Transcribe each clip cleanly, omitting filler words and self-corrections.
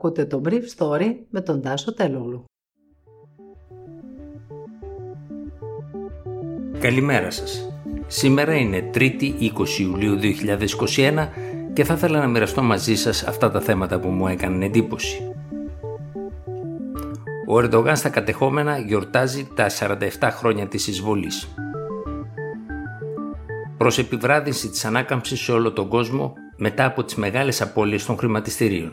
Ακούτε το Brief Story με τον Τάσο Τελόλου. Καλημέρα σας. Σήμερα είναι 3η 20 Ιουλίου 2021 και θα ήθελα να μοιραστώ μαζί σας αυτά τα θέματα που μου έκαναν εντύπωση. Ο Ερντογάν στα κατεχόμενα γιορτάζει τα 47 χρόνια της εισβολής. Προς επιβράδυνση της ανάκαμψης σε όλο τον κόσμο μετά από τις μεγάλες απώλειες των χρηματιστηρίων.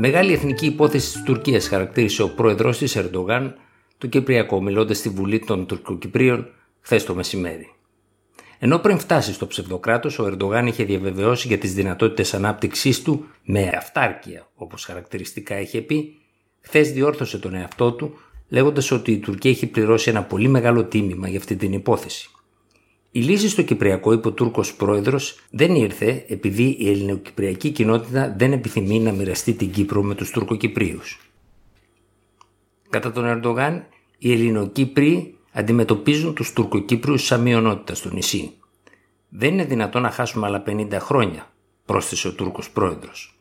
Μεγάλη εθνική υπόθεση της Τουρκίας χαρακτήρισε ο πρόεδρος της Ερντογάν το Κυπριακό μιλώντας στη Βουλή των Τουρκοκυπρίων χθες το μεσημέρι. Ενώ πριν φτάσει στο ψευδοκράτος, ο Ερντογάν είχε διαβεβαιώσει για τις δυνατότητες ανάπτυξής του με αυτάρκεια, όπως χαρακτηριστικά είχε πει, χθες διόρθωσε τον εαυτό του λέγοντας ότι η Τουρκία έχει πληρώσει ένα πολύ μεγάλο τίμημα για αυτή την υπόθεση. Η λύση στο Κυπριακό, είπε ο Τούρκος πρόεδρος, δεν ήρθε επειδή η ελληνοκυπριακή κοινότητα δεν επιθυμεί να μοιραστεί την Κύπρο με τους Τουρκοκυπρίους. Κατά τον Ερντογάν, οι Ελληνοκύπριοι αντιμετωπίζουν τους Τουρκοκύπριους σαν μειονότητα στο νησί. Δεν είναι δυνατόν να χάσουμε άλλα 50 χρόνια, πρόσθεσε ο Τούρκος πρόεδρος.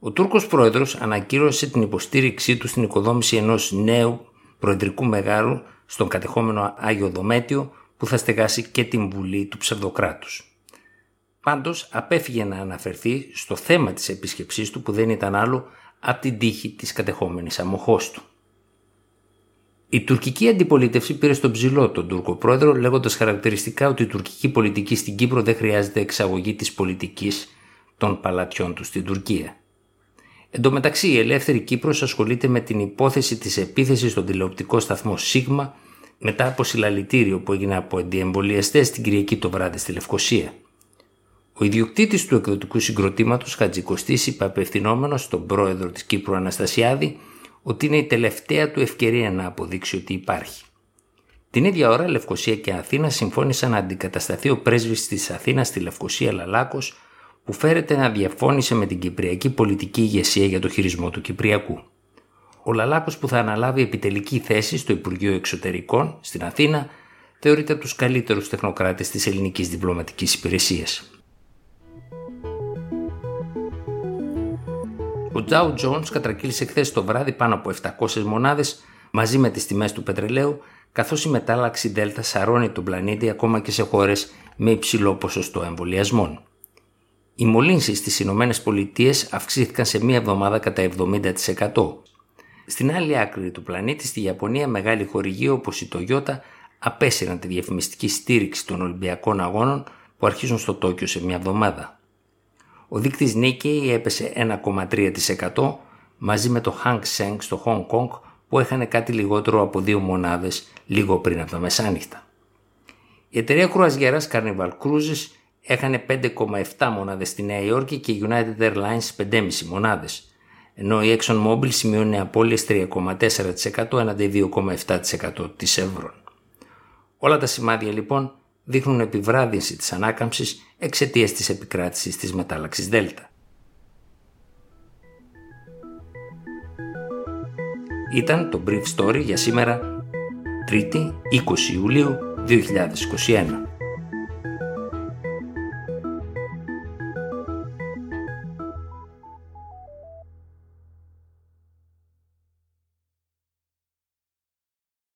Ο Τούρκος πρόεδρος ανακοίνωσε την υποστήριξή του στην οικοδόμηση ενός νέου προεδρικού μεγάρου στον κατεχόμενο Άγιο Δομέτιο, που θα στεγάσει και την Βουλή του ψευδοκράτους. Πάντως, απέφυγε να αναφερθεί στο θέμα της επίσκεψής του που δεν ήταν άλλο από την τύχη της κατεχόμενης αμοχώς του. Η τουρκική αντιπολίτευση πήρε στον ψηλό τον Τούρκο πρόεδρο λέγοντας χαρακτηριστικά ότι η τουρκική πολιτική στην Κύπρο δεν χρειάζεται εξαγωγή της πολιτικής των παλατιών του στην Τουρκία. Εν τω μεταξύ, η ελεύθερη Κύπρος ασχολείται με την υπόθεση της επίθεσης στον τηλεοπτικό σταθμό ΣΥΓΜΑ μετά από συλλαλητήριο που έγινε από αντιεμβολιαστές την Κυριακή το βράδυ στη Λευκοσία. Ο ιδιοκτήτης του εκδοτικού συγκροτήματος, Χατζικοστής, είπε απευθυνόμενος στον πρόεδρο της Κύπρου Αναστασιάδη ότι είναι η τελευταία του ευκαιρία να αποδείξει ότι υπάρχει. Την ίδια ώρα, Λευκοσία και Αθήνα συμφώνησαν να αντικατασταθεί ο πρέσβης της Αθήνας στη Λευκοσία Λαλάκος, που φέρεται να διαφώνησε με την κυπριακή πολιτική ηγεσία για το χειρισμό του Κυπριακού. Ο Λαλάκος, που θα αναλάβει επιτελική θέση στο Υπουργείο Εξωτερικών στην Αθήνα, θεωρείται από τους καλύτερους τεχνοκράτες της ελληνικής διπλωματικής υπηρεσίας. Ο Τζαου Τζόνσ κατρακύλησε χθες το βράδυ πάνω από 700 μονάδες μαζί με τις τιμές του πετρελαίου, καθώς η μετάλλαξη ΔΕΛΤΑ σαρώνει τον πλανήτη ακόμα και σε χώρες με υψηλό ποσοστό εμβολιασμών. Οι μολύνσεις στις ΗΠΑ αυξήθηκαν σε μία εβδομάδα κατά 70%. Στην άλλη άκρη του πλανήτη, στη Ιαπωνία, μεγάλοι χορηγοί όπως η Toyota απέσυραν τη διαφημιστική στήριξη των Ολυμπιακών Αγώνων που αρχίζουν στο Τόκιο σε μια εβδομάδα. Ο δείκτης Nikkei έπεσε 1,3% μαζί με το Hang Seng στο Hong Kong που έχανε κάτι λιγότερο από 2 μονάδες λίγο πριν από τα μεσάνυχτα. Η εταιρεία κρουαζιέρας Carnival Cruises έχανε 5,7 μονάδες στη Νέα Υόρκη και η United Airlines 5,5 μονάδες. Ενώ η Exxon Mobil σημειώνει απώλειες 3,4% έναντι 2,7% της εύρων. Όλα τα σημάδια λοιπόν δείχνουν επιβράδυνση της ανάκαμψης εξαιτίας της επικράτησης της μετάλλαξης ΔΕΛΤΑ. Ήταν το Brief Story για σήμερα, 3η 20 Ιουλίου 2021.